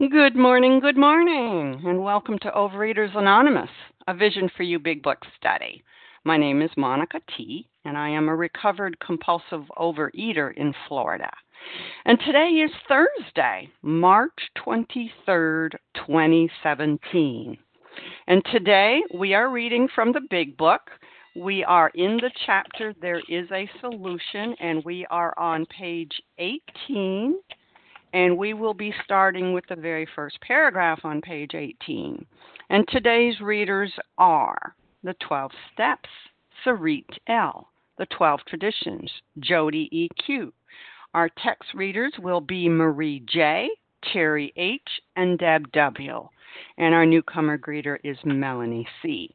Good morning, and welcome to Overeaters Anonymous, A Vision for You Big Book Study. My name is Monica T, and I am a recovered compulsive overeater in Florida. And today is Thursday, March 23rd, 2017. And today we are reading from the Big Book. We are in the chapter, There is a Solution, and we are on page 18. And we will be starting with the very first paragraph on page 18. And today's readers are the 12 Steps, Sarit L, the 12 Traditions, Jody E.Q. Our text readers will be Marie J, Cherry H, and Deb W. And our newcomer greeter is Melanie C.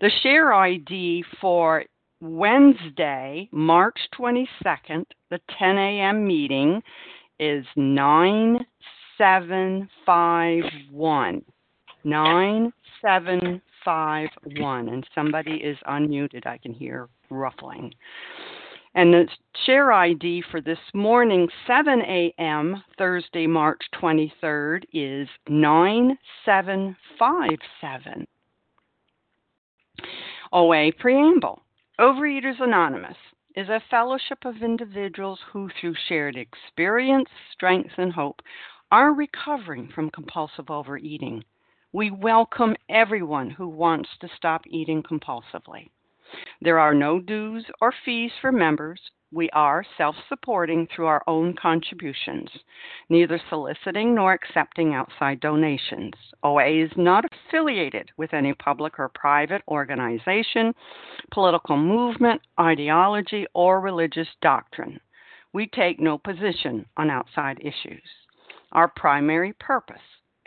The share ID for Wednesday, March 22nd, the 10 a.m. meeting is 9751. 9751. And somebody is unmuted. I can hear ruffling. And the share ID for this morning, 7 a.m., Thursday, March 23rd, is 9757. OA Preamble. Overeaters Anonymous is a fellowship of individuals who, through shared experience, strength, and hope, are recovering from compulsive overeating. We welcome everyone who wants to stop eating compulsively. There are no dues or fees for members. We are self-supporting through our own contributions, neither soliciting nor accepting outside donations. OA is not affiliated with any public or private organization, political movement, ideology, or religious doctrine. We take no position on outside issues. Our primary purpose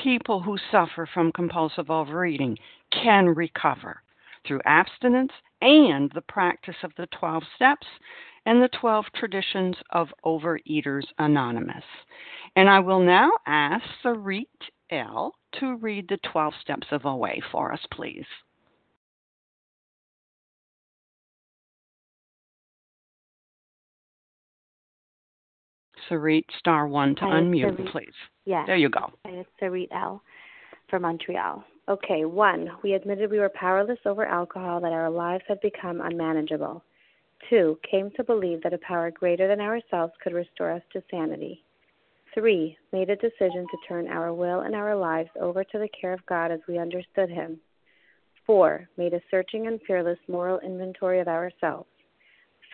people who suffer from compulsive overeating can recover through abstinence and the practice of the 12 steps and the 12 traditions of Overeaters Anonymous. And I will now ask Sarit L. to read the 12 steps of OA for us, please. Sarit, star one to unmute, Sarit, please. Yeah. There you go. And it's Sarit L. from Montreal. Okay, 1, we admitted we were powerless over alcohol, that our lives had become unmanageable. 2, came to believe that a power greater than ourselves could restore us to sanity. 3, made a decision to turn our will and our lives over to the care of God as we understood Him. 4, made a searching and fearless moral inventory of ourselves.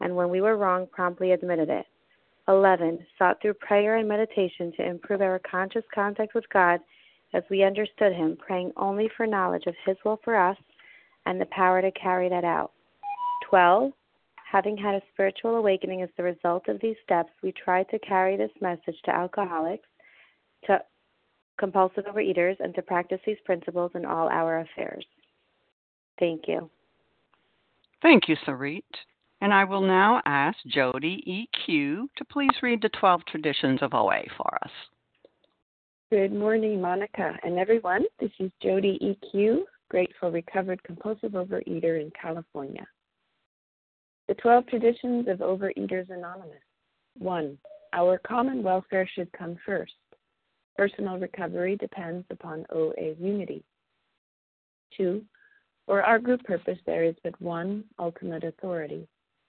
and when we were wrong, promptly admitted it. 11, sought through prayer and meditation to improve our conscious contact with God as we understood Him, praying only for knowledge of His will for us and the power to carry that out. 12, having had a spiritual awakening as the result of these steps, we tried to carry this message to alcoholics, to compulsive overeaters, and to practice these principles in all our affairs. Thank you. Thank you, Sarit. And I will now ask Jody E.Q. to please read the 12 traditions of OA for us. Good morning, Monica and everyone. This is Jody E.Q., grateful recovered compulsive overeater in California. The 12 traditions of Overeaters Anonymous. 1, our common welfare should come first. Personal recovery depends upon OA unity. 2, for our group purpose, there is but one ultimate authority,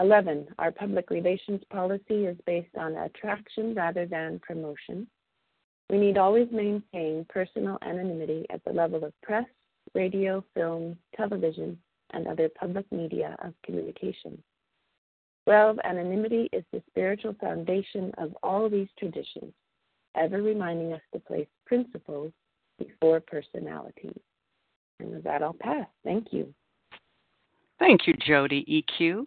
11, our public relations policy is based on attraction rather than promotion. We need always maintain personal anonymity at the level of press, radio, film, television, and other public media of communication. 12, anonymity is the spiritual foundation of all these traditions, ever reminding us to place principles before personality. And with that, I'll pass. Thank you. Thank you, Jody E.Q.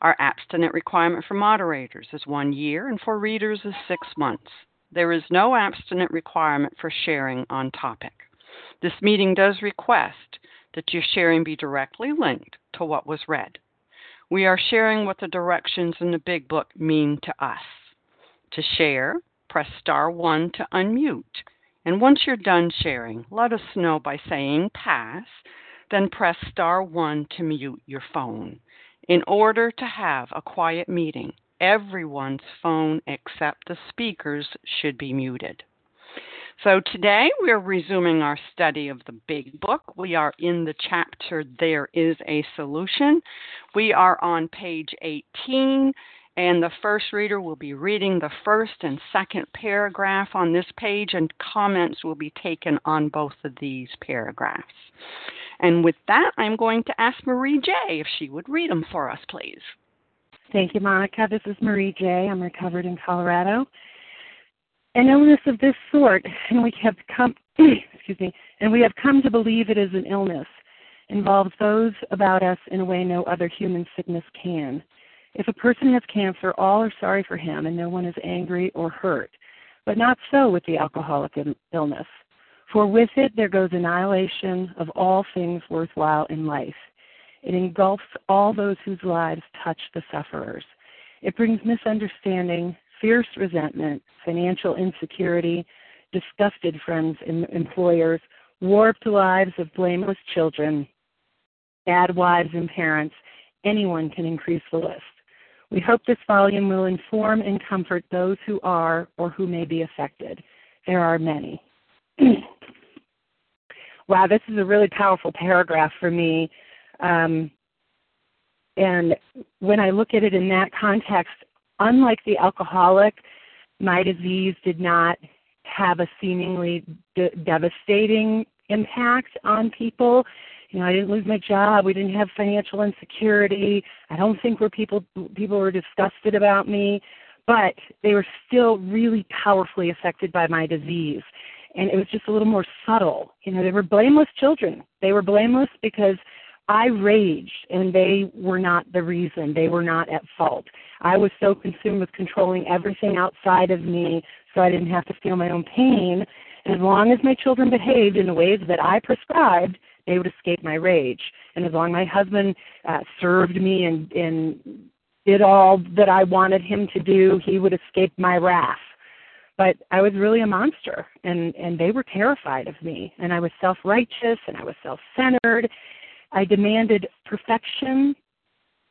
Our abstinent requirement for moderators is 1 year, and for readers is 6 months. There is no abstinent requirement for sharing on topic. This meeting does request that your sharing be directly linked to what was read. We are sharing what the directions in the Big Book mean to us. To share, press *1 to unmute, and once you're done sharing, let us know by saying pass, then press *1 to mute your phone. In order to have a quiet meeting, everyone's phone except the speaker's should be muted. So today we're resuming our study of the Big Book. We are in the chapter, There is a Solution. We are on page 18, and the first reader will be reading the first and second paragraph on this page, and comments will be taken on both of these paragraphs. And with that, I'm going to ask Marie J. if she would read them for us, please. Thank you, Monica. This is Marie J. I'm recovered in Colorado. An illness of this sort, and we have come to believe it is an illness, involves those about us in a way no other human sickness can. If a person has cancer, all are sorry for him, and no one is angry or hurt. But not so with the alcoholic illness. For with it there goes annihilation of all things worthwhile in life. It engulfs all those whose lives touch the sufferers. It brings misunderstanding, fierce resentment, financial insecurity, disgusted friends and employers, warped lives of blameless children, bad wives and parents. Anyone can increase the list. We hope this volume will inform and comfort those who are or who may be affected. There are many. Wow, this is a really powerful paragraph for me. And when I look at it in that context, unlike the alcoholic, my disease did not have a seemingly devastating impact on people. You know, I didn't lose my job. We didn't have financial insecurity. I don't think people were disgusted about me, but they were still really powerfully affected by my disease. And it was just a little more subtle. You know, they were blameless children. They were blameless because I raged, and they were not the reason. They were not at fault. I was so consumed with controlling everything outside of me so I didn't have to feel my own pain. And as long as my children behaved in the ways that I prescribed, they would escape my rage. And as long as my husband served me and did all that I wanted him to do, he would escape my wrath. But I was really a monster, and they were terrified of me. And I was self-righteous, and I was self-centered. I demanded perfection,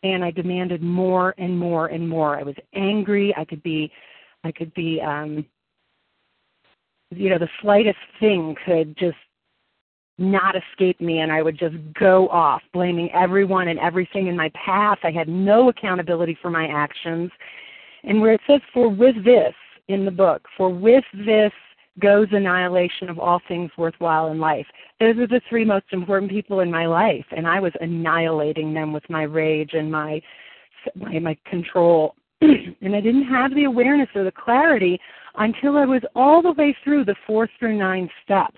and I demanded more and more and more. I was angry. I could be, you know, the slightest thing could just not escape me, and I would just go off, blaming everyone and everything in my past. I had no accountability for my actions. And where it says, for with this, in the book, for with this goes annihilation of all things worthwhile in life. Those are the three most important people in my life, and I was annihilating them with my rage and my control. And I didn't have the awareness or the clarity until I was all the way through the 4 through 9 steps.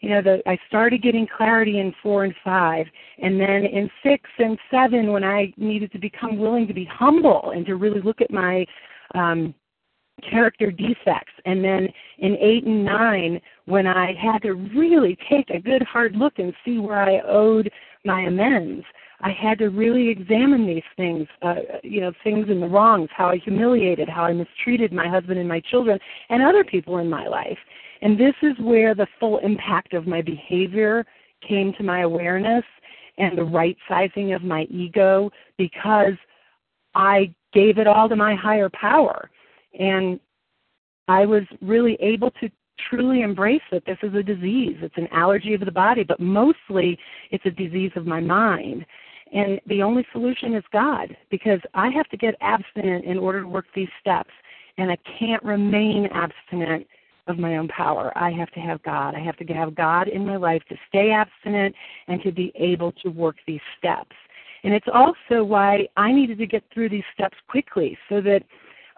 You know, I started getting clarity in 4 and 5, and then in 6 and 7, when I needed to become willing to be humble and to really look at my character defects, and then in 8 and 9, when I had to really take a good hard look and see where I owed my amends. I had to really examine these things, things in the wrongs, how I humiliated, how I mistreated my husband and my children and other people in my life. And this is where the full impact of my behavior came to my awareness, and the right sizing of my ego, because I gave it all to my higher power. And I was really able to truly embrace that this is a disease. It's an allergy of the body, but mostly it's a disease of my mind. And the only solution is God, because I have to get abstinent in order to work these steps. And I can't remain abstinent of my own power. I have to have God. I have to have God in my life to stay abstinent and to be able to work these steps. And it's also why I needed to get through these steps quickly, so that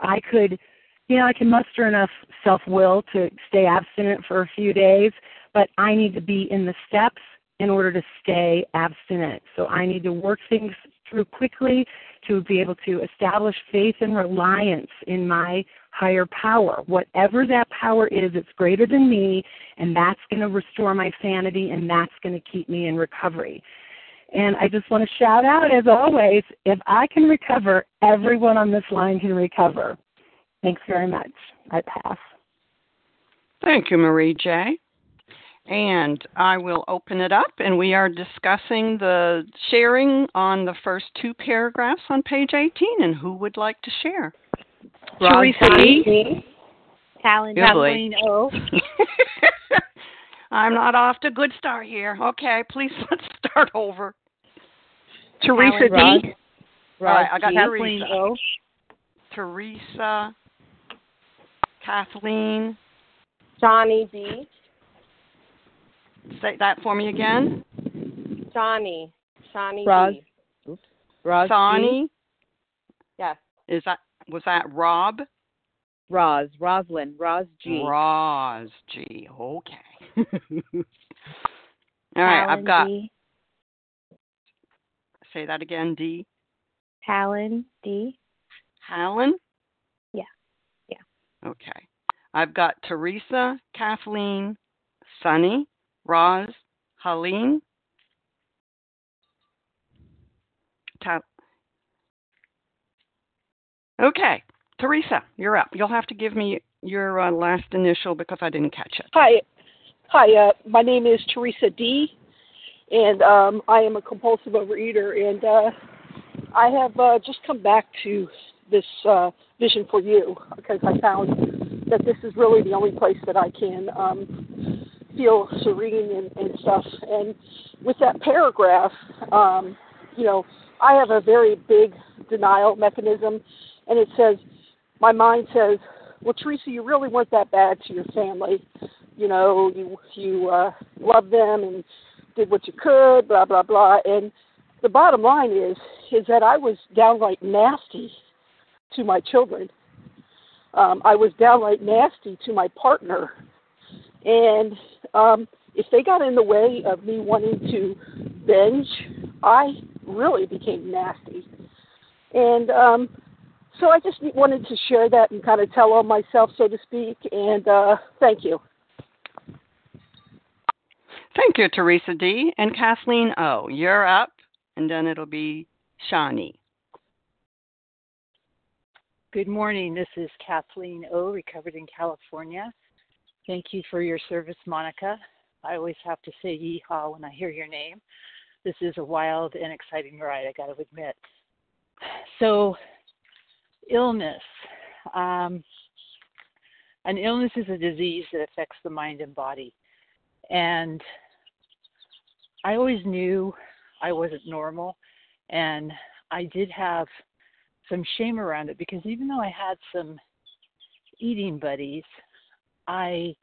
I could, you know, I can muster enough self-will to stay abstinent for a few days, but I need to be in the steps in order to stay abstinent. So I need to work things through quickly to be able to establish faith and reliance in my higher power. Whatever that power is, it's greater than me, and that's going to restore my sanity, and that's going to keep me in recovery. And I just want to shout out, as always, if I can recover, everyone on this line can recover. Thanks very much. I pass. Thank you, Marie J. And I will open it up, and we are discussing the sharing on the first 2 paragraphs on page 18, and who would like to share? Teresa D. Kathleen O. I'm not off to a good start here. Okay, please let's start over. Teresa D. Right, I got Kathleen O. Teresa, Kathleen, Shawnee B. Say that for me again. Shawnee Roz. B. Oops. Roz Shawnee. B. Yes. Was that Rob? Roslyn. Roz G. Okay. All right, I've got. D. Say that again, D. Talon D. Helen? Yeah. Okay. I've got Teresa, Kathleen, Sunny, Roz, Helene, Okay. Teresa, you're up. You'll have to give me your last initial because I didn't catch it. Hi. My name is Teresa D, and I am a compulsive overeater, and I have just come back to this vision for you, because I found that this is really the only place that I can feel serene and stuff. And with that paragraph, I have a very big denial mechanism, and it says, my mind says, well, Teresa, you really weren't that bad to your family. You know, you loved them and did what you could, blah, blah, blah. And the bottom line is that I was downright nasty to my children. I was downright nasty to my partner. And if they got in the way of me wanting to binge, I really became nasty. And so I just wanted to share that and kind of tell on myself, so to speak. And thank you. Thank you, Teresa D. And Kathleen O., you're up. And then it'll be Shawnee. Good morning. This is Kathleen O, recovered in California. Thank you for your service, Monica. I always have to say yeehaw when I hear your name. This is a wild and exciting ride, I got to admit. So, illness. An illness is a disease that affects the mind and body. And I always knew I wasn't normal, and I did have some shame around it because even though I had some eating buddies, I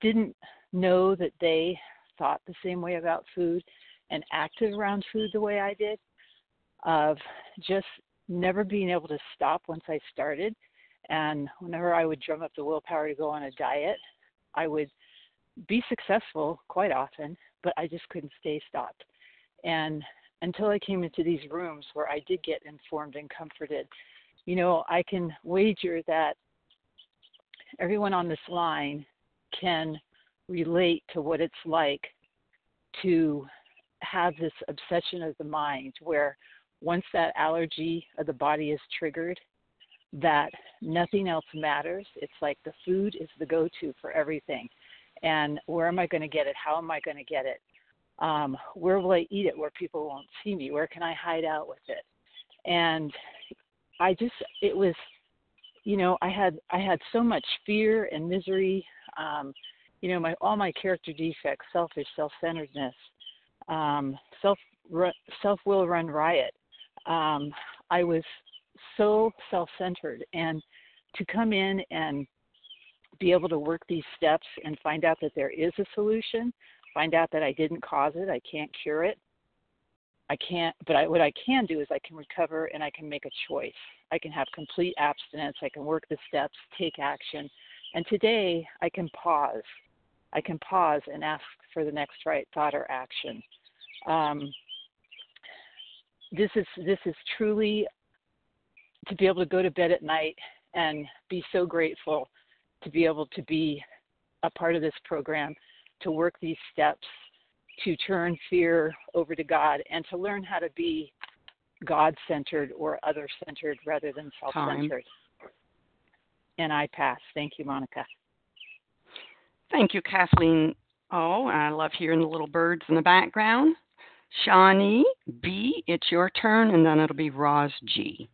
didn't know that they thought the same way about food and acted around food the way I did, of just never being able to stop once I started. And whenever I would drum up the willpower to go on a diet, I would be successful quite often, but I just couldn't stay stopped. And until I came into these rooms where I did get informed and comforted, you know, I can wager that everyone on this line can relate to what it's like to have this obsession of the mind where once that allergy of the body is triggered, that nothing else matters. It's like the food is the go-to for everything. And where am I going to get it? How am I going to get it? Where will I eat it where people won't see me? Where can I hide out with it? And I just, it was, you know, I had so much fear and misery, you know, all my character defects, selfish, self-centeredness, self-will run riot. I was so self-centered, and to come in and be able to work these steps and find out that there is a solution, find out that I didn't cause it, I can't cure it, what I can do is I can recover and I can make a choice. I can have complete abstinence, I can work the steps, take action, and today I can pause. I can pause and ask for the next right thought or action. This is truly to be able to go to bed at night and be so grateful to be able to be a part of this program, to work these steps, to turn fear over to God, and to learn how to be God-centered or other-centered rather than self-centered. Time. And I pass. Thank you, Monica. Thank you, Kathleen. Oh, I love hearing the little birds in the background. Shawnee B, it's your turn, and then it'll be Roz G.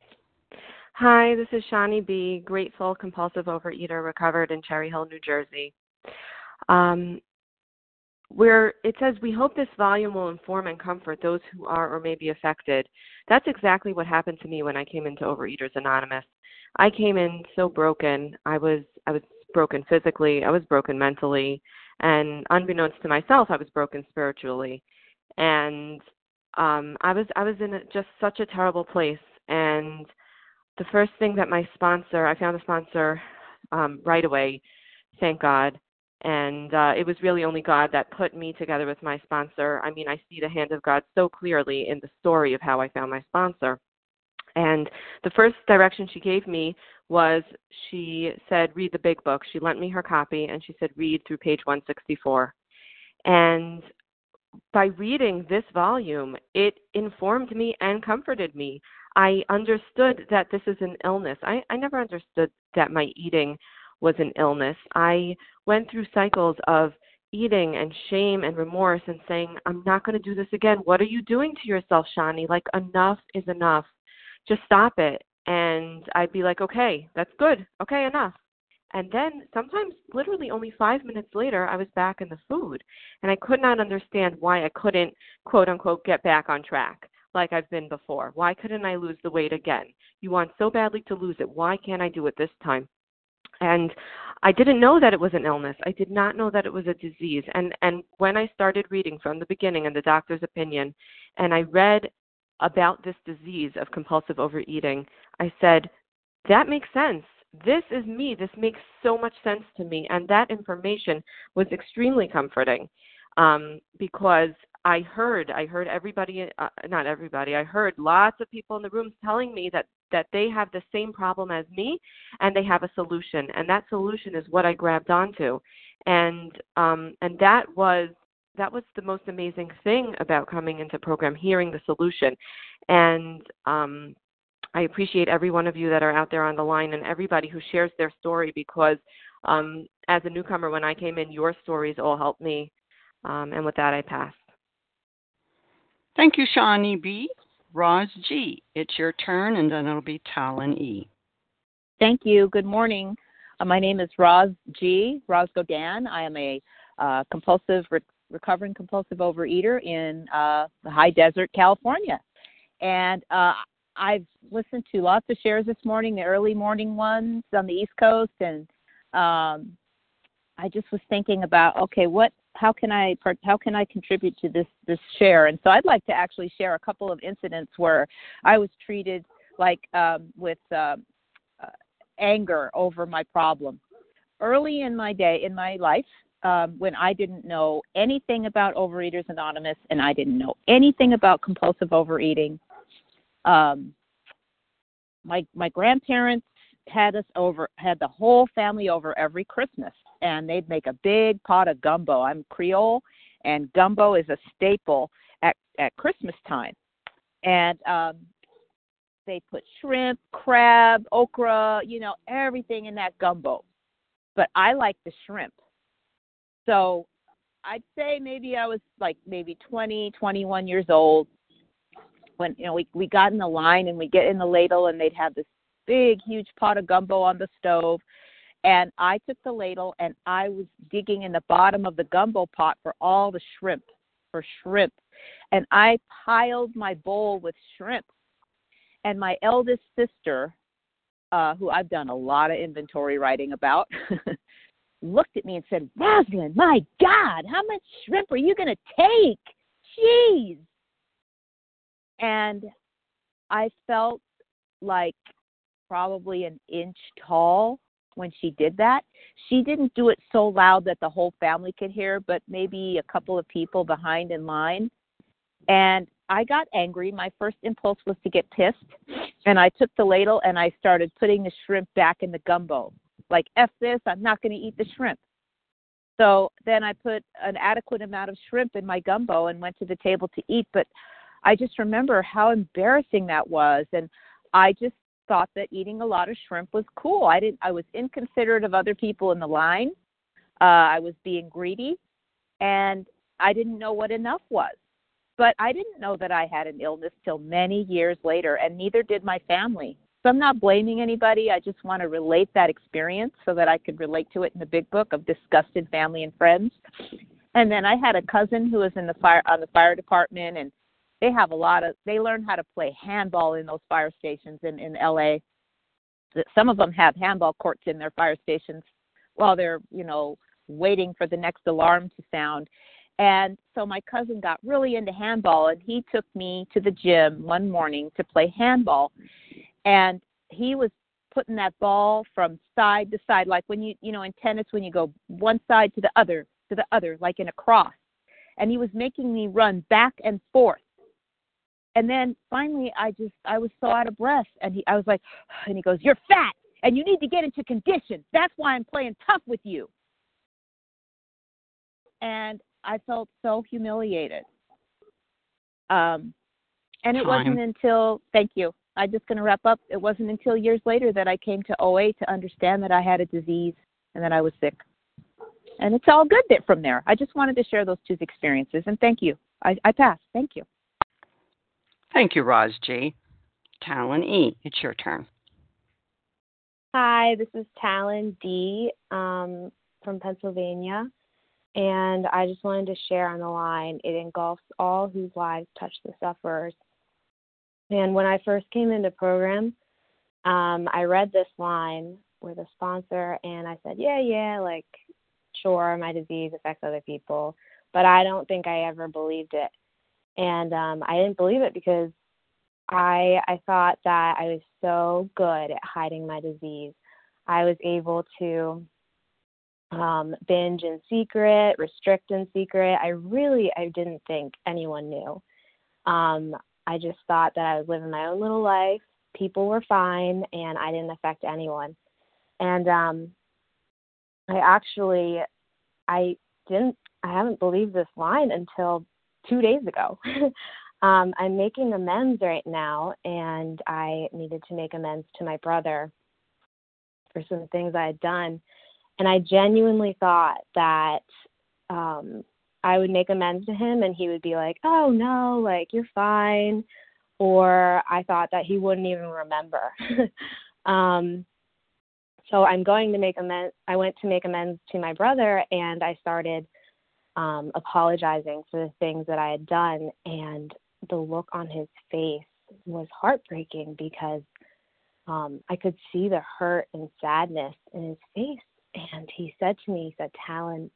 Hi, this is Shawnee B, grateful, compulsive overeater, recovered in Cherry Hill, New Jersey. Where it says, we hope this volume will inform and comfort those who are or may be affected. That's exactly what happened to me when I came into Overeaters Anonymous. I came in so broken. I was broken physically. I was broken mentally. And unbeknownst to myself, I was broken spiritually. And I was in just such a terrible place. And the first thing that I found a sponsor right away, thank God. And it was really only God that put me together with my sponsor. I mean, I see the hand of God so clearly in the story of how I found my sponsor. And the first direction she gave me was, she said, read the big book. She lent me her copy, and she said, read through page 164. And by reading this volume, it informed me and comforted me. I understood that this is an illness. I never understood that my eating was an illness. I went through cycles of eating and shame and remorse and saying, I'm not going to do this again. What are you doing to yourself, Shawnee? Like, enough is enough. Just stop it. And I'd be like, okay, that's good. Okay, enough. And then sometimes literally only 5 minutes later, I was back in the food. And I could not understand why I couldn't, quote unquote, get back on track like I've been before. Why couldn't I lose the weight again? You want so badly to lose it. Why can't I do it this time? And I didn't know that it was an illness. I did not know that it was a disease. And when I started reading from the beginning in the doctor's opinion, and I read about this disease of compulsive overeating, I said, that makes sense. This is me. This makes so much sense to me. And that information was extremely comforting because I heard everybody, not everybody, I heard lots of people in the rooms telling me that they have the same problem as me and they have a solution. And that solution is what I grabbed onto. And that was the most amazing thing about coming into program, hearing the solution. And I appreciate every one of you that are out there on the line and everybody who shares their story, because as a newcomer, when I came in, your stories all helped me. And with that, I pass. Thank you, Shawnee B. Roz G., it's your turn, and then it'll be Talon E. Thank you. Good morning. My name is Roz G., Roz Godan. I am a recovering compulsive overeater in the high desert, California. And I've listened to lots of shares this morning, the early morning ones on the East Coast, and I just was thinking about, okay, how can I contribute to this share? And so I'd like to actually share a couple of incidents where I was treated like with anger over my problem. Early in my day, in my life, when I didn't know anything about Overeaters Anonymous and I didn't know anything about compulsive overeating, my grandparents had the whole family over every Christmas, and they'd make a big pot of gumbo. I'm Creole, and gumbo is a staple at Christmas time. And they put shrimp, crab, okra, everything in that gumbo. But I like the shrimp. So I'd say maybe I was like 20, 21 years old when we got in the line, and we get in the ladle, and they'd have this big, huge pot of gumbo on the stove. And I took the ladle, and I was digging in the bottom of the gumbo pot for all the shrimp, And I piled my bowl with shrimp. And my eldest sister, who I've done a lot of inventory writing about, looked at me and said, "Rosalind, my God, how much shrimp are you going to take? Jeez." And I felt like probably an inch tall when she did that. She didn't do it so loud that the whole family could hear, but maybe a couple of people behind in line. And I got angry. My first impulse was to get pissed. And I took the ladle and I started putting the shrimp back in the gumbo. Like, F this, I'm not going to eat the shrimp. So then I put an adequate amount of shrimp in my gumbo and went to the table to eat. But I just remember how embarrassing that was. And I just thought that eating a lot of shrimp was cool. I was inconsiderate of other people in the line. I was being greedy, and I didn't know what enough was. But I didn't know that I had an illness till many years later, and neither did my family. So I'm not blaming anybody. I just want to relate that experience so that I could relate to it in the big book of disgusted family and friends. And then I had a cousin who was on the fire department, and they have they learn how to play handball in those fire stations in LA. Some of them have handball courts in their fire stations while they're, waiting for the next alarm to sound. And so my cousin got really into handball, and he took me to the gym one morning to play handball. And he was putting that ball from side to side, like when in tennis, when you go one side to the other, like in a cross. And he was making me run back and forth. And then finally, I was so out of breath. And I was like, and he goes, "You're fat, and you need to get into condition. That's why I'm playing tough with you." And I felt so humiliated. And it wasn't until, thank you, I'm just going to wrap up. It wasn't until years later that I came to OA to understand that I had a disease and that I was sick. And it's all good from there. I just wanted to share those two experiences. And thank you. I pass. Thank you. Thank you, Roz G. Talon E., it's your turn. Hi, this is Talon D. From Pennsylvania, and I just wanted to share on the line, "It engulfs all whose lives touch the sufferers." And when I first came into program, I read this line with a sponsor, and I said, yeah, like, sure, my disease affects other people, but I don't think I ever believed it. And I didn't believe it because I thought that I was so good at hiding my disease. I was able to binge in secret, restrict in secret. I didn't think anyone knew. I just thought that I was living my own little life. People were fine, and I didn't affect anyone. And I haven't believed this line until 2 days ago. I'm making amends right now, and I needed to make amends to my brother for some things I had done. And I genuinely thought that I would make amends to him and he would be like, oh, no, like, you're fine. Or I thought that he wouldn't even remember. So I'm going to make amends. I went to make amends to my brother, and I started apologizing for the things that I had done. And the look on his face was heartbreaking because I could see the hurt and sadness in his face. And he said to me, he said, Talon,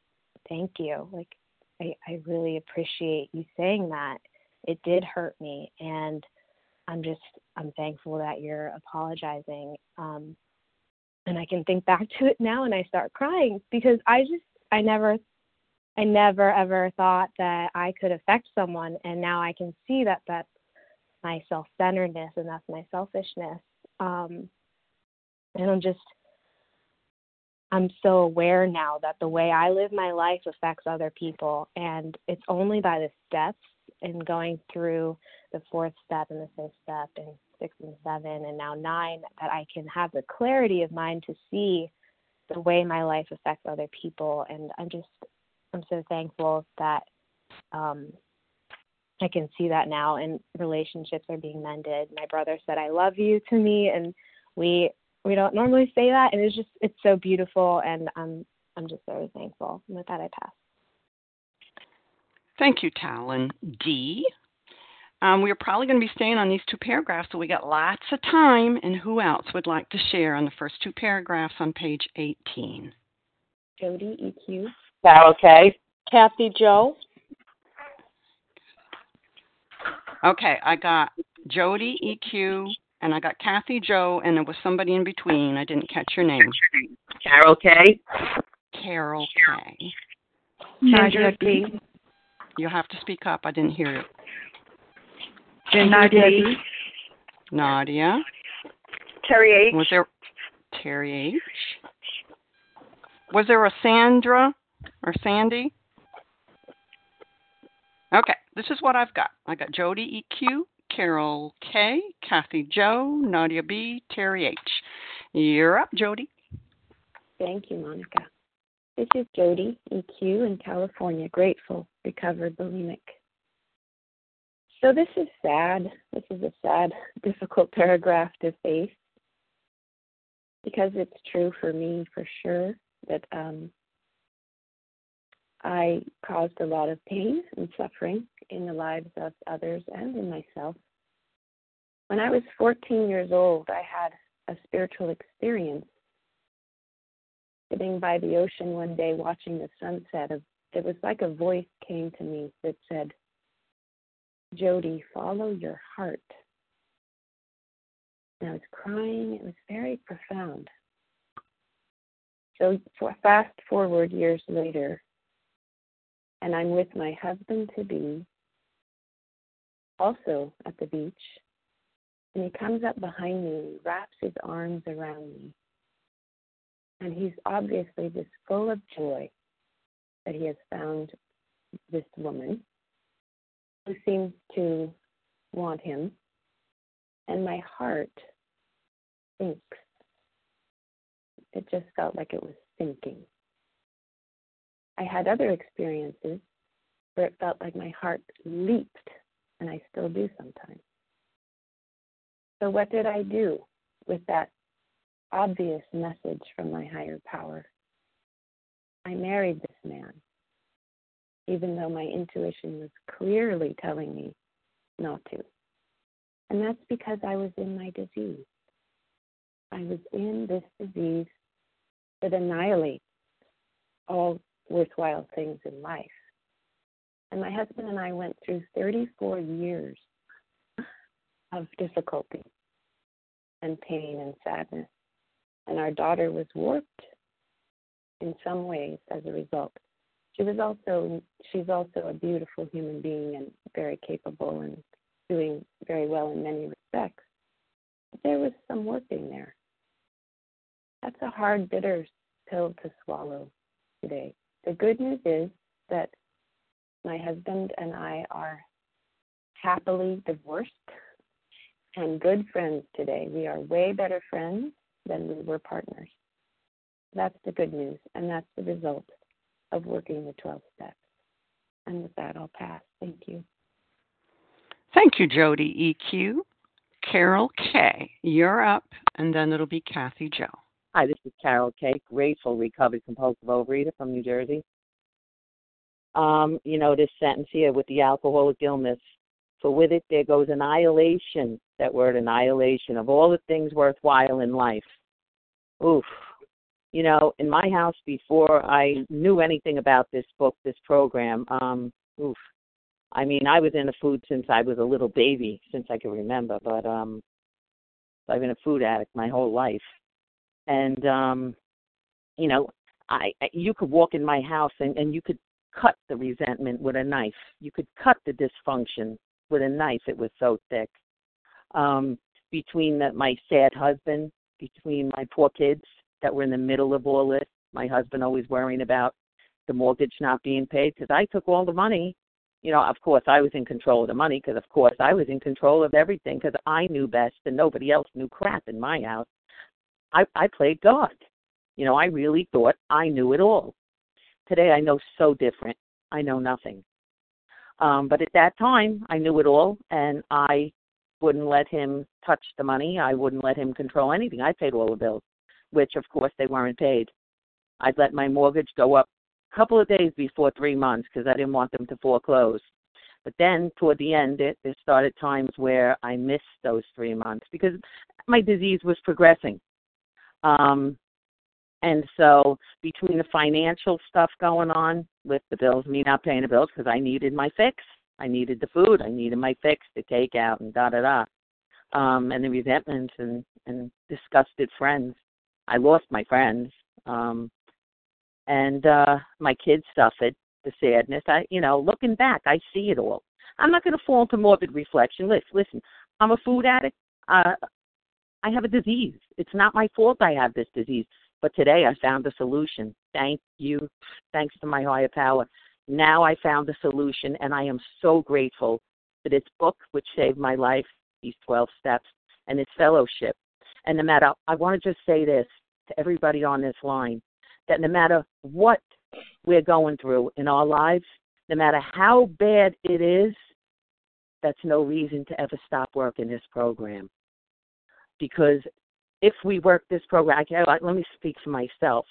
thank you. Like, I really appreciate you saying that. It did hurt me. And I'm thankful that you're apologizing. And I can think back to it now and I start crying because I never ever thought that I could affect someone. And now I can see that that's my self-centeredness and that's my selfishness. And I'm so aware now that the way I live my life affects other people. And it's only by the steps and going through the fourth step and the fifth step and 6 and 7 and now 9 that I can have the clarity of mind to see the way my life affects other people. And I'm so thankful that I can see that now, and relationships are being mended. My brother said, I love you to me. And we don't normally say that. And it's so beautiful. And I'm just very thankful. And with that, I pass. Thank you, Talon D. We're probably going to be staying on these two paragraphs, so we got lots of time. And who else would like to share on the first two paragraphs on page 18? Jody E.Q. Carol K. Kathy Jo. Okay, I got Jody E.Q. and I got Kathy Jo, and there was somebody in between. I didn't catch your name. Carol K. Carol K. Nadia B. You have to speak up. I didn't hear you. Nadia. Terry H. Terry H. Was there a Sandra or Sandy? Okay, this is what I've got. I got Jody EQ, Carol K, Kathy Jo, Nadia B, Terry H. You're up, Jody. Thank you, Monica. This is Jody EQ in California, grateful, recovered bulimic. So this is sad. This is a sad, difficult paragraph to face because it's true for me for sure. That I caused a lot of pain and suffering in the lives of others and in myself. When I was 14 years old, I had a spiritual experience. Sitting by the ocean one day watching the sunset, it was like a voice came to me that said, Jody, follow your heart. And I was crying. It was very profound. So fast forward years later, and I'm with my husband-to-be, also at the beach, and he comes up behind me and wraps his arms around me. And he's obviously just full of joy that he has found this woman who seems to want him. And my heart sinks. It just felt like it was sinking. I had other experiences where it felt like my heart leaped, and I still do sometimes. So what did I do with that obvious message from my higher power? I married this man, even though my intuition was clearly telling me not to. And that's because I was in my disease. I was in this disease that annihilates all worthwhile things in life. And my husband and I went through 34 years of difficulty and pain and sadness. And our daughter was warped in some ways as a result. She's also a beautiful human being and very capable and doing very well in many respects. But there was some warping there. That's a hard, bitter pill to swallow today. The good news is that my husband and I are happily divorced and good friends today. We are way better friends than we were partners. That's the good news, and that's the result of working the 12 steps. And with that, I'll pass. Thank you. Thank you, Jody E.Q. Carol K., you're up, and then it'll be Kathy Jo. Hi, this is Carol K., grateful recovered compulsive overeater from New Jersey. This sentence here with the alcoholic illness. For with it, there goes annihilation, that word annihilation, of all the things worthwhile in life. Oof. In my house before I knew anything about this book, this program, I was into food since I was a little baby, since I can remember, but I've been a food addict my whole life. And, you could walk in my house and you could cut the resentment with a knife. You could cut the dysfunction with a knife. It was so thick. Between my sad husband, between my poor kids that were in the middle of all this, my husband always worrying about the mortgage not being paid because I took all the money. Of course, I was in control of the money because, of course, I was in control of everything because I knew best and nobody else knew crap in my house. I played God. I really thought I knew it all. Today, I know so different. I know nothing. But at that time, I knew it all, and I wouldn't let him touch the money. I wouldn't let him control anything. I paid all the bills, which, of course, they weren't paid. I'd let my mortgage go up couple of days before 3 months because I didn't want them to foreclose. But then toward the end, there started times where I missed those 3 months because my disease was progressing. And so between the financial stuff going on with the bills, me not paying the bills because I needed my fix. I needed the food. I needed my fix, the takeout, and da-da-da. And the resentments and disgusted friends. I lost my friends. And my kids suffered the sadness. Looking back, I see it all. I'm not going to fall into morbid reflection. Listen, I'm a food addict. I have a disease. It's not my fault I have this disease. But today I found a solution. Thank you. Thanks to my higher power. Now I found a solution, and I am so grateful for this book, which saved my life, these 12 steps, and its fellowship. And no matter, I want to just say this to everybody on this line, that no matter what we're going through in our lives, no matter how bad it is, that's no reason to ever stop working this program. Because if we work this program, let me speak for myself.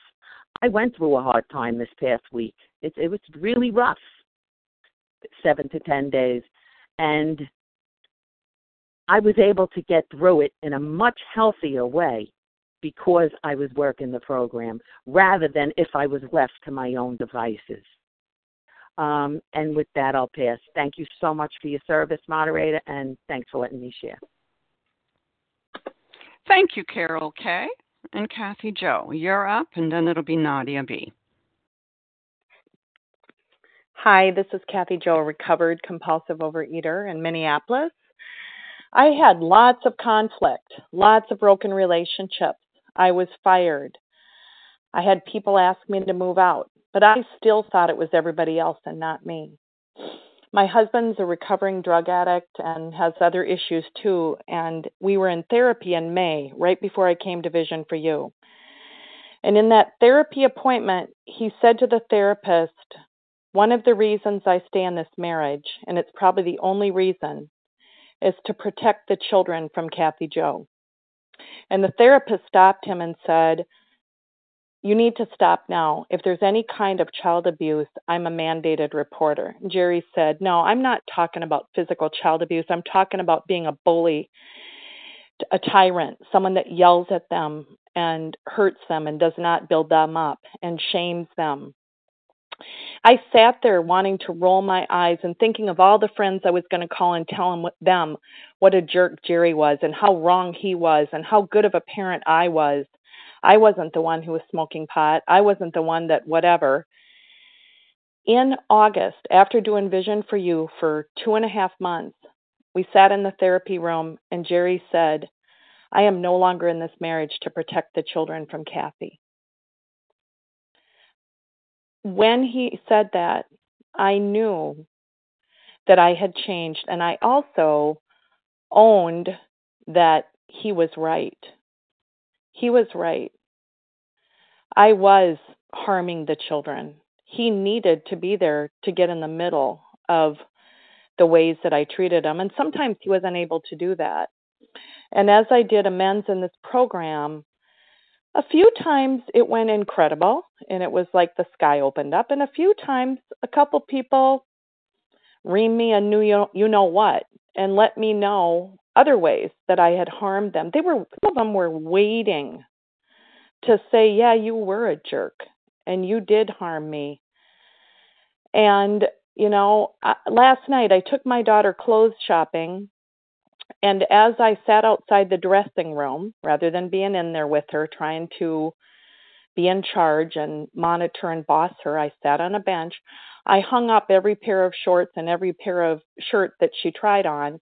I went through a hard time this past week. It was really rough, 7 to 10 days. And I was able to get through it in a much healthier way, because I was working the program, rather than if I was left to my own devices. And with that, I'll pass. Thank you so much for your service, moderator, and thanks for letting me share. Thank you, Carol K. And Kathy Jo, you're up, and then it'll be Nadia B. Hi, this is Kathy Jo, recovered compulsive overeater in Minneapolis. I had lots of conflict, lots of broken relationships. I was fired. I had people ask me to move out, but I still thought it was everybody else and not me. My husband's a recovering drug addict and has other issues too, and we were in therapy in May, right before I came to Vision for You. And in that therapy appointment, he said to the therapist, "One of the reasons I stay in this marriage, and it's probably the only reason, is to protect the children from Kathy Jo." And the therapist stopped him and said, "You need to stop now. If there's any kind of child abuse, I'm a mandated reporter." Jerry said, "No, I'm not talking about physical child abuse. I'm talking about being a bully, a tyrant, someone that yells at them and hurts them and does not build them up and shames them." I sat there wanting to roll my eyes and thinking of all the friends I was going to call and tell them what a jerk Jerry was and how wrong he was and how good of a parent I was. I wasn't the one who was smoking pot. I wasn't the one that whatever. In August, after doing Vision for You for 2.5 months, we sat in the therapy room and Jerry said, "I am no longer in this marriage to protect the children from Kathy." When he said that, I knew that I had changed. And I also owned that he was right. He was right. I was harming the children. He needed to be there to get in the middle of the ways that I treated them. And sometimes he was unable to do that. And as I did amends in this program, a few times it went incredible, and it was like the sky opened up. And a few times, a couple people reamed me a new you-know-what and let me know other ways that I had harmed them. Some of them were waiting to say, yeah, you were a jerk, and you did harm me. And, you know, last night I took my daughter clothes shopping, and as I sat outside the dressing room, rather than being in there with her, trying to be in charge and monitor and boss her, I sat on a bench. I hung up every pair of shorts and every pair of shirt that she tried on.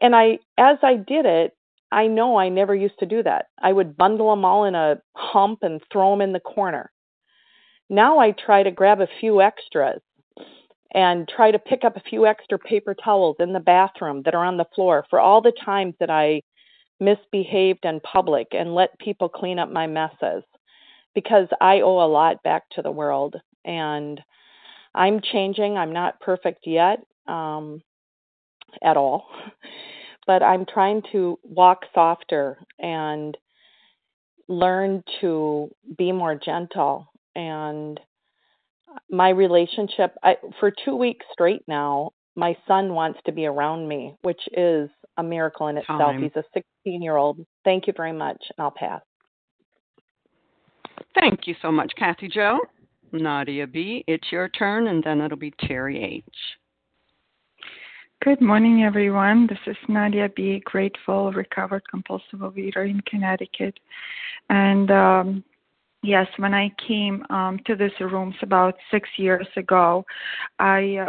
And as I did it, I know I never used to do that. I would bundle them all in a hump and throw them in the corner. Now I try to grab a few extras and try to pick up a few extra paper towels in the bathroom that are on the floor for all the times that I misbehaved in public and let people clean up my messes, because I owe a lot back to the world. And I'm changing. I'm not perfect yet at all, but I'm trying to walk softer and learn to be more gentle. And my relationship, for 2 weeks straight now, my son wants to be around me, which is a miracle in itself. He's a 16-year-old. Thank you very much, and I'll pass. Thank you so much, Kathy Jo. Nadia B., it's your turn, and then it'll be Terry H. Good morning, everyone. This is Nadia B., grateful, recovered compulsive overeater in Connecticut. And yes, when I came to this room about 6 years ago, I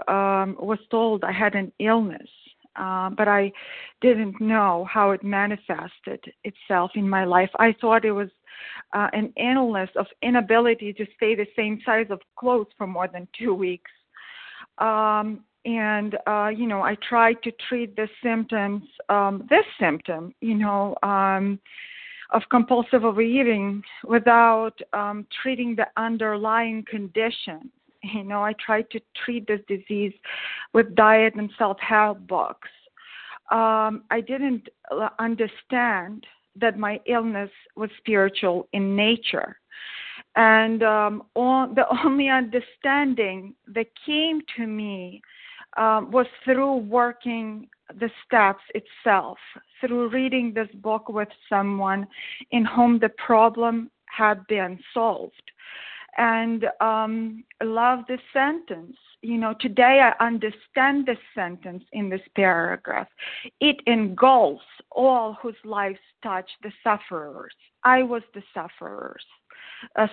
was told I had an illness, but I didn't know how it manifested itself in my life. I thought it was an illness of inability to stay the same size of clothes for more than 2 weeks. You know, I tried to treat the symptoms, of compulsive overeating without treating the underlying condition. You know, I tried to treat this disease with diet and self-help books. I didn't understand that my illness was spiritual in nature. And the only understanding that came to me was through working the steps itself, through reading this book with someone in whom the problem had been solved. And I love this sentence. You know, today I understand this sentence in this paragraph. It engulfs all whose lives touch the sufferers. I was the sufferer. I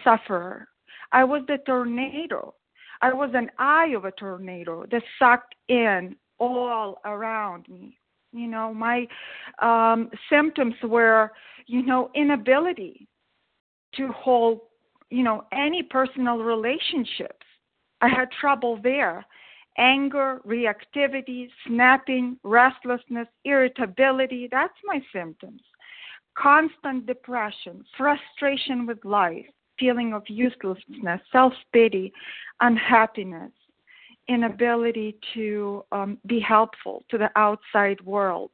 was the tornado. I was an eye of a tornado that sucked in all around me. You know, my symptoms were, you know, inability to hold, you know, any personal relationships. I had trouble there. Anger, reactivity, snapping, restlessness, irritability. That's my symptoms. Constant depression, frustration with life, feeling of uselessness, self-pity, unhappiness, inability to be helpful to the outside world.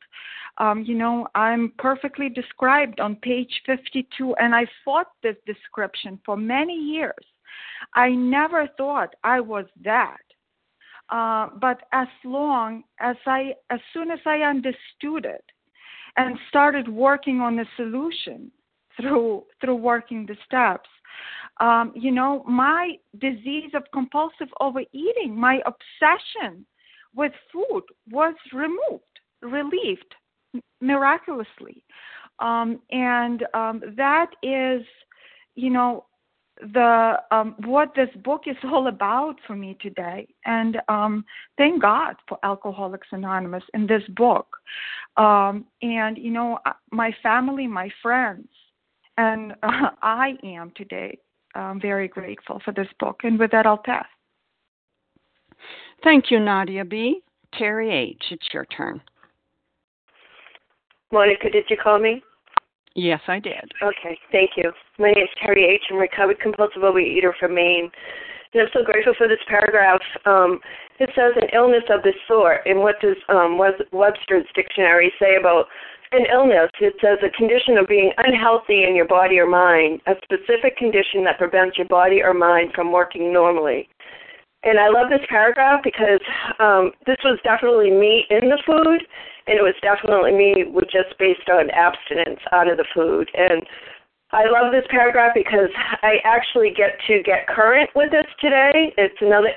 You know, I'm perfectly described on page 52, and I fought this description for many years. I never thought I was that. But as soon as I understood it and started working on the solution through working the steps, you know, my disease of compulsive overeating, my obsession with food was relieved miraculously. That is, you know, what this book is all about for me today. And thank God for Alcoholics Anonymous in this book. You know, my family, my friends, and I am today very grateful for this book. And with that, I'll pass. Thank you, Nadia B. Cherry H, it's your turn. Monica, did you call me? Yes, I did. Okay, thank you. My name is Terry H. I'm a recovered compulsive overeater from Maine. And I'm so grateful for this paragraph. It says an illness of this sort. And what does Webster's dictionary say about an illness? It says a condition of being unhealthy in your body or mind, a specific condition that prevents your body or mind from working normally. And I love this paragraph because this was definitely me in the food, and it was definitely me with just based on abstinence out of the food. And I love this paragraph because I actually get to get current with this today. It's another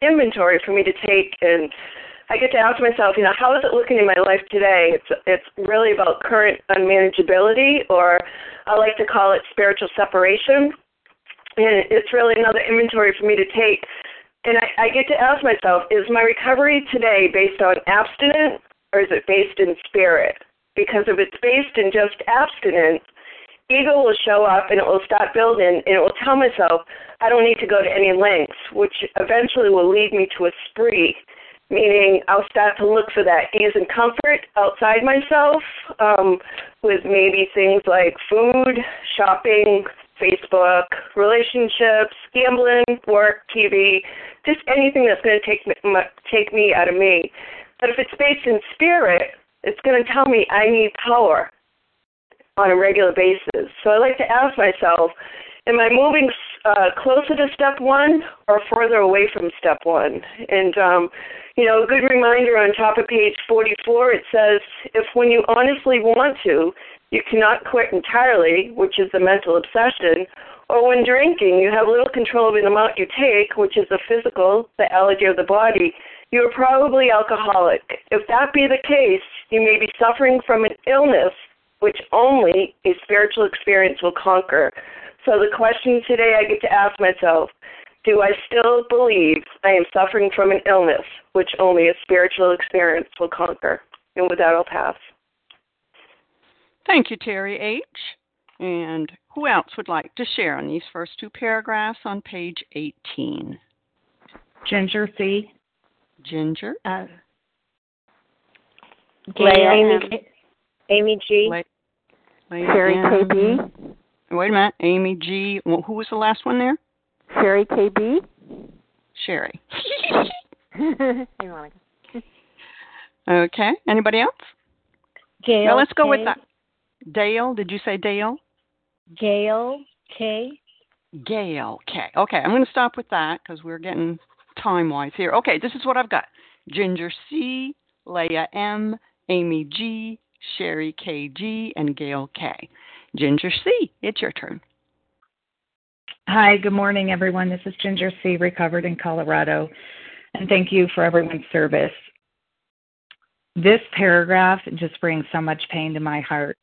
inventory for me to take, and I get to ask myself, you know, how is it looking in my life today? It's really about current unmanageability, or I like to call it spiritual separation. And it's really another inventory for me to take. And I get to ask myself, is my recovery today based on abstinence, or is it based in spirit? Because if it's based in just abstinence, ego will show up and it will start building, and it will tell myself I don't need to go to any lengths, which eventually will lead me to a spree, meaning I'll start to look for that ease and comfort outside myself with maybe things like food, shopping, Facebook, relationships, gambling, work, TV, just anything that's going to take me out of me. But if it's based in spirit, it's going to tell me I need power on a regular basis. So I like to ask myself, am I moving closer to step one or further away from step one? And, you know, a good reminder on top of page 44, it says, if when you honestly want to, you cannot quit entirely, which is the mental obsession, or when drinking, you have little control over the amount you take, which is the physical, the allergy of the body, you are probably alcoholic. If that be the case, you may be suffering from an illness which only a spiritual experience will conquer. So the question today I get to ask myself, do I still believe I am suffering from an illness which only a spiritual experience will conquer? And with that, I'll pass. Thank you, Terry H. And who else would like to share on these first two paragraphs on page 18? Ginger C. Ginger. Leah M. Amy G. Sherry K.G. Wait a minute. Amy G. Well, who was the last one there? Sherry K.G. Sherry. Okay. Anybody else? Gail. Now let's go with that. Dale. Did you say Dale? Gail K. Gail K. Okay. I'm going to stop with that because we're getting time-wise here. Okay. This is what I've got. Ginger C. Leah M. Amy G. Sherry K.G., and Gail K. Ginger C., it's your turn. Hi, good morning, everyone. This is Ginger C., recovered in Colorado, and thank you for everyone's service. This paragraph just brings so much pain to my heart,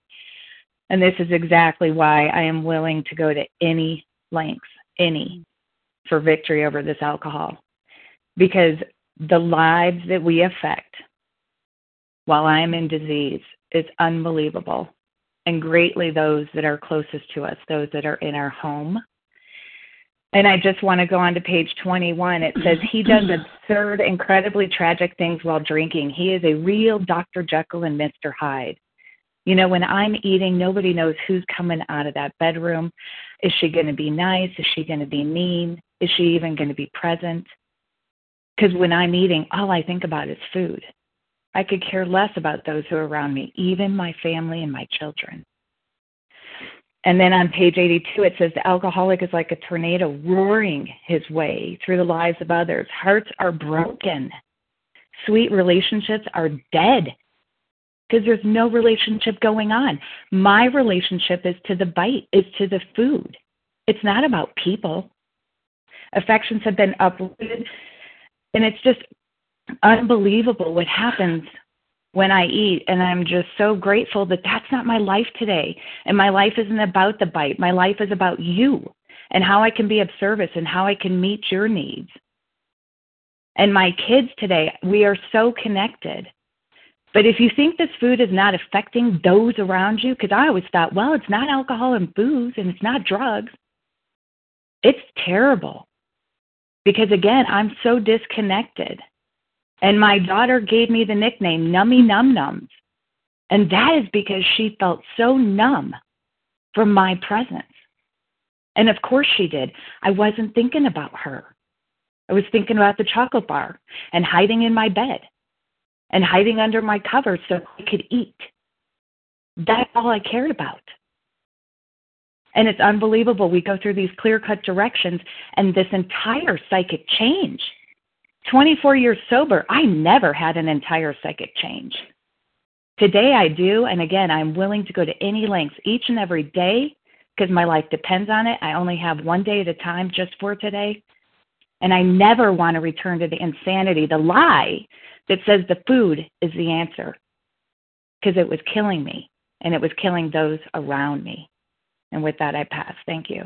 and this is exactly why I am willing to go to any lengths, any, for victory over this alcohol, because the lives that we affect while I am in disease is unbelievable, and greatly those that are closest to us, those that are in our home. And I just want to go on to page 21. It says, he does absurd, incredibly tragic things while drinking. He is a real Dr. Jekyll and Mr. Hyde. You know, when I'm eating, nobody knows who's coming out of that bedroom. Is she going to be nice? Is she going to be mean? Is she even going to be present? Because when I'm eating, all I think about is food. I could care less about those who are around me, even my family and my children. And then on page 82, it says the alcoholic is like a tornado roaring his way through the lives of others. Hearts are broken. Sweet relationships are dead because there's no relationship going on. My relationship is to the bite, is to the food. It's not about people. Affections have been uprooted, and it's just unbelievable what happens when I eat, and I'm just so grateful that that's not my life today, and my life isn't about the bite. My life is about you and how I can be of service and how I can meet your needs. And my kids today, we are so connected. But if you think this food is not affecting those around you, because I always thought, well, it's not alcohol and booze and it's not drugs. It's terrible because, again, I'm so disconnected. And my daughter gave me the nickname Nummy Num Nums. And that is because she felt so numb from my presence. And of course she did. I wasn't thinking about her. I was thinking about the chocolate bar and hiding in my bed and hiding under my covers so I could eat. That's all I cared about. And it's unbelievable. We go through these clear-cut directions and this entire psychic change. 24 years sober, I never had an entire psychic change. Today I do, and again, I'm willing to go to any lengths each and every day because my life depends on it. I only have one day at a time just for today, and I never want to return to the insanity, the lie that says the food is the answer, because it was killing me, and it was killing those around me. And with that, I pass. Thank you.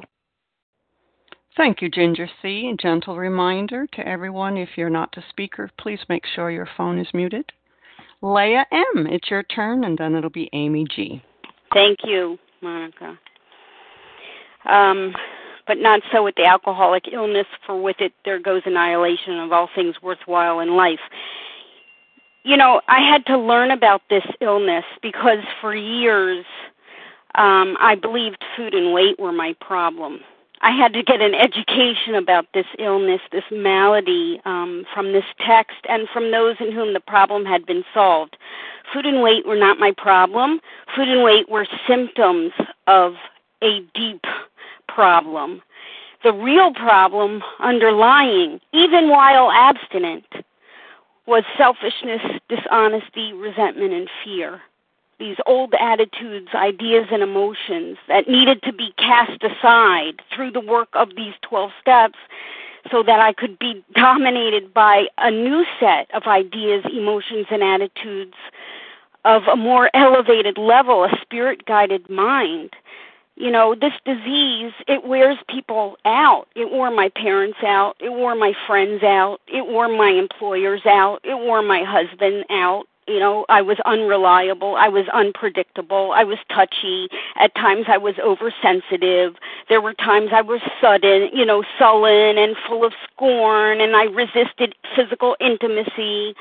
Thank you, Ginger C. A gentle reminder to everyone, if you're not the speaker, please make sure your phone is muted. Leah M., it's your turn, and then it'll be Amy G. Thank you, Monica. But not so with the alcoholic illness, for with it there goes annihilation of all things worthwhile in life. You know, I had to learn about this illness because for years I believed food and weight were my problem. I had to get an education about this illness, this malady, from this text and from those in whom the problem had been solved. Food and weight were not my problem. Food and weight were symptoms of a deep problem. The real problem underlying, even while abstinent, was selfishness, dishonesty, resentment, and fear. These old attitudes, ideas, and emotions that needed to be cast aside through the work of these 12 steps so that I could be dominated by a new set of ideas, emotions, and attitudes of a more elevated level, a spirit-guided mind. You know, this disease, it wears people out. It wore my parents out. It wore my friends out. It wore my employers out. It wore my husband out. You know, I was unreliable, I was unpredictable, I was touchy, at times I was oversensitive, there were times I was sudden, you know, sullen and full of scorn, and I resisted physical intimacy.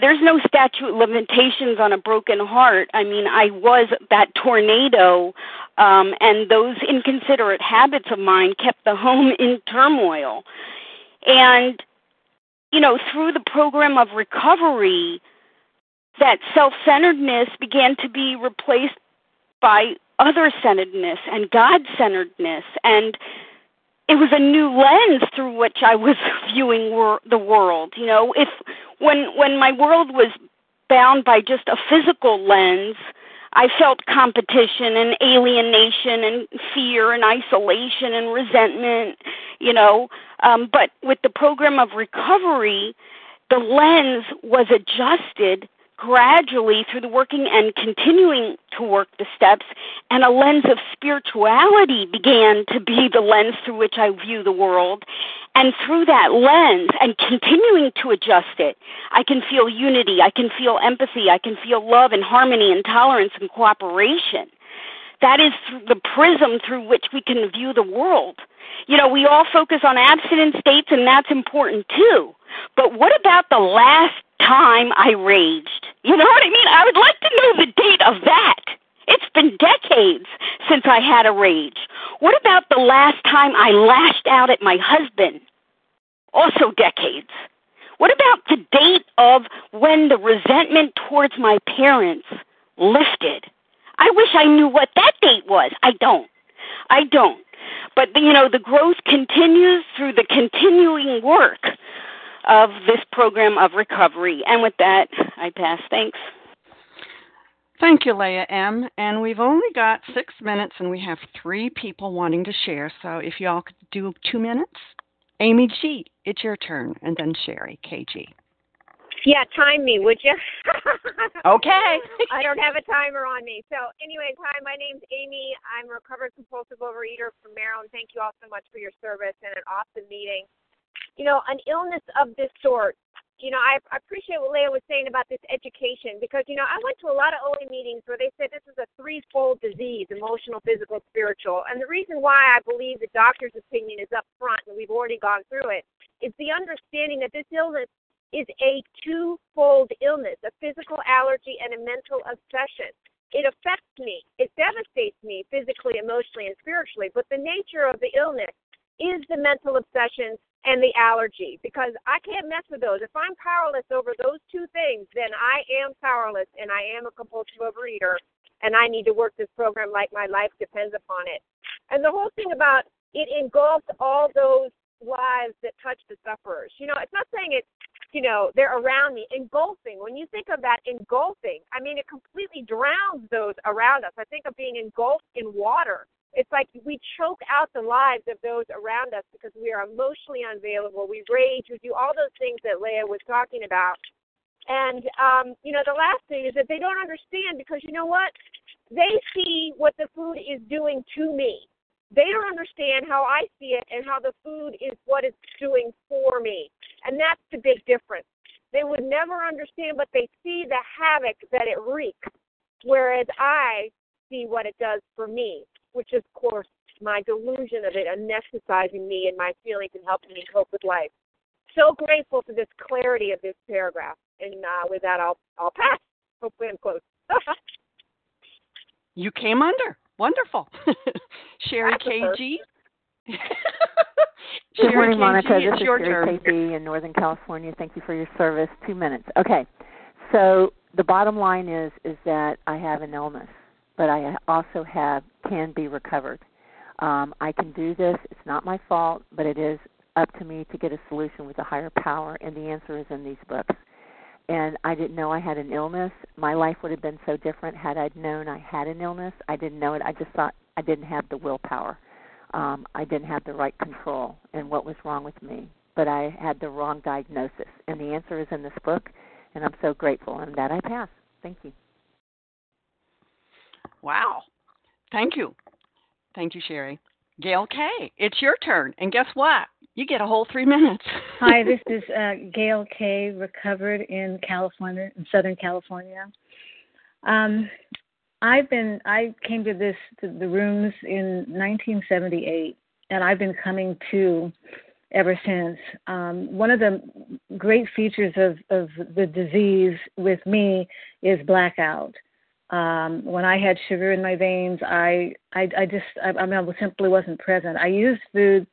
There's no statute of limitations on a broken heart. I mean, I was that tornado, and those inconsiderate habits of mine kept the home in turmoil. And, you know, through the program of recovery, that self-centeredness began to be replaced by other-centeredness and God-centeredness, and it was a new lens through which I was viewing the world. You know, when my world was bound by just a physical lens, I felt competition and alienation and fear and isolation and resentment. You know, but with the program of recovery, the lens was adjusted gradually through the working and continuing to work the steps, and a lens of spirituality began to be the lens through which I view the world. And through that lens and continuing to adjust it, I can feel unity, I can feel empathy, I can feel love and harmony and tolerance and cooperation. That is the prism through which we can view the world. You know, we all focus on abstinent states, and that's important too. But what about the last time I raged? You know what I mean? I would like to know the date of that. It's been decades since I had a rage. What about the last time I lashed out at my husband? Also decades. What about the date of when the resentment towards my parents lifted? I wish I knew what that date was. I don't. But, you know, the growth continues through the continuing work of this program of recovery. And with that, I pass. Thanks. Thank you, Leah M. And we've only got 6 minutes, and we have 3 people wanting to share. So if you all could do 2 minutes. Amy G., it's your turn, and then Sherry K.G. Yeah, time me, would you? Okay. I don't have a timer on me. So anyways, hi, my name's Amy. I'm a recovered compulsive overeater from Maryland. Thank you all so much for your service and an awesome meeting. You know, an illness of this sort, you know, I appreciate what Leah was saying about this education because, you know, I went to a lot of OA meetings where they said this is a threefold disease, emotional, physical, spiritual. And the reason why I believe the doctor's opinion is up front, and we've already gone through it, is the understanding that this illness is a two-fold illness, a physical allergy and a mental obsession. It affects me. It devastates me physically, emotionally, and spiritually. But the nature of the illness is the mental obsession and the allergy, because I can't mess with those. If I'm powerless over those two things, then I am powerless, and I am a compulsive overeater, and I need to work this program like my life depends upon it. And the whole thing about it engulfs all those lives that touch the sufferers. You know, it's not saying it's, you know, they're around me. Engulfing, when you think of that, engulfing, I mean, it completely drowns those around us. I think of being engulfed in water. It's like we choke out the lives of those around us because we are emotionally unavailable. We rage. We do all those things that Leah was talking about. And, you know, the last thing is that they don't understand because, you know what, they see what the food is doing to me. They don't understand how I see it and how the food is what it's doing for me. And that's the big difference. They would never understand, but they see the havoc that it wreaks, whereas I see what it does for me, which is, of course, my delusion of it anesthetizing me and my feelings and helping me cope with life. So grateful for this clarity of this paragraph. And with that, I'll pass. Hopefully I'm close. You came under. Wonderful. Sherry K.G. Good morning, Monica. This is Sherry K.G. in Northern California. Thank you for your service. 2 minutes. Okay. So the bottom line is that I have an illness, but I also can be recovered. I can do this. It's not my fault, but it is up to me to get a solution with a higher power, and the answer is in these books. And I didn't know I had an illness. My life would have been so different had I known I had an illness. I didn't know it. I just thought I didn't have the willpower. I didn't have the right control and what was wrong with me. But I had the wrong diagnosis. And the answer is in this book, and I'm so grateful. And that I pass. Thank you. Wow. Thank you. Thank you, Sherry. Gail K., it's your turn. And guess what? You get a whole 3 minutes. Hi, this is Gail K., recovered in California, in Southern California. I came to the rooms in 1978, and I've been coming to ever since. One of the great features of the disease with me is blackout. When I had sugar in my veins, I simply wasn't present. I used food.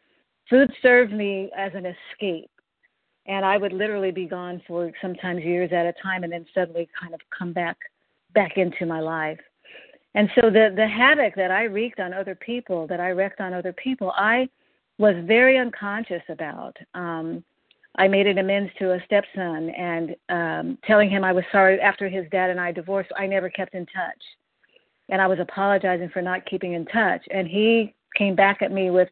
Food served me as an escape, and I would literally be gone for sometimes years at a time and then suddenly kind of come back into my life. And so the havoc that I wreaked on other people, I was very unconscious about. I made an amends to a stepson and telling him I was sorry. After his dad and I divorced, I never kept in touch, and I was apologizing for not keeping in touch. And he came back at me with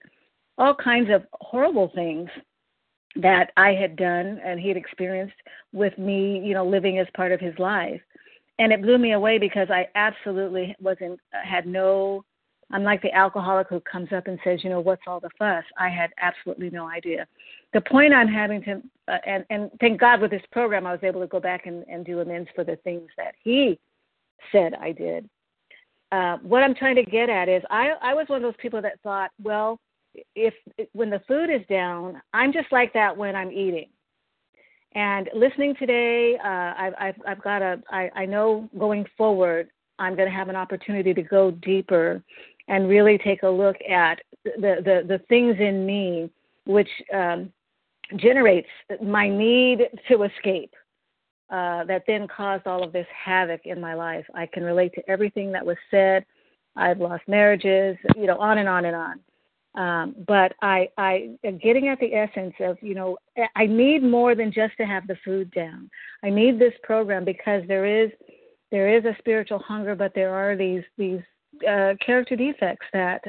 all kinds of horrible things that I had done and he had experienced with me, you know, living as part of his life. And it blew me away because I absolutely I'm like the alcoholic who comes up and says, you know, what's all the fuss? I had absolutely no idea. The point I'm having to, and thank God with this program, I was able to go back and do amends for the things that he said I did. What I'm trying to get at is I was one of those people that thought, well, when the food is down, I'm just like that when I'm eating. And listening today, I know going forward, I'm going to have an opportunity to go deeper and really take a look at the things in me, which generates my need to escape that then caused all of this havoc in my life. I can relate to everything that was said. I've lost marriages, you know, on and on and on. But I getting at the essence of, you know, I need more than just to have the food down. I need this program because there is a spiritual hunger, but there are these character defects that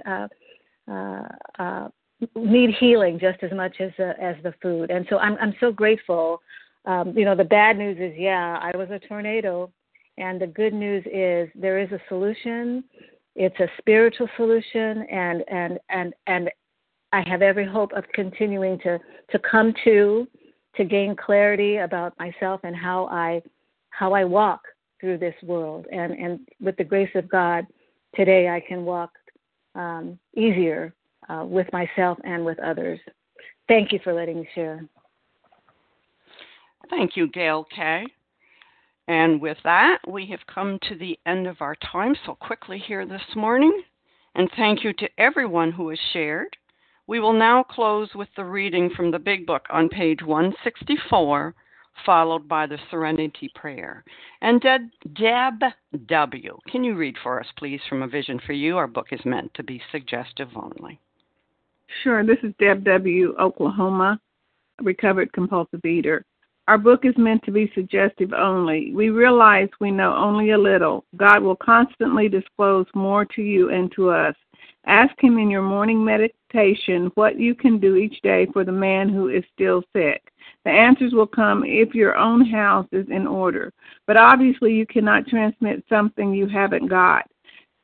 need healing just as much as the food. And so I'm so grateful. You know, the bad news is, I was a tornado, and the good news is there is a solution. It's a spiritual solution, and I have every hope of continuing to come to gain clarity about myself and how I walk through this world. And with the grace of God, today I can walk easier with myself and with others. Thank you for letting me share. Thank you, Gail K. And with that, we have come to the end of our time so quickly here this morning. And thank you to everyone who has shared. We will now close with the reading from the Big Book on page 164, followed by the Serenity Prayer. And Deb W., can you read for us, please, from A Vision for You? Our book is meant to be suggestive only. Sure. This is Deb W., Oklahoma, recovered compulsive eater. Our book is meant to be suggestive only. We realize we know only a little. God will constantly disclose more to you and to us. Ask him in your morning meditation what you can do each day for the man who is still sick. The answers will come if your own house is in order. But obviously you cannot transmit something you haven't got.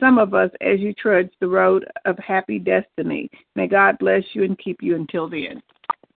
some of us as you trudge the road of happy destiny. May God bless you and keep you until the end.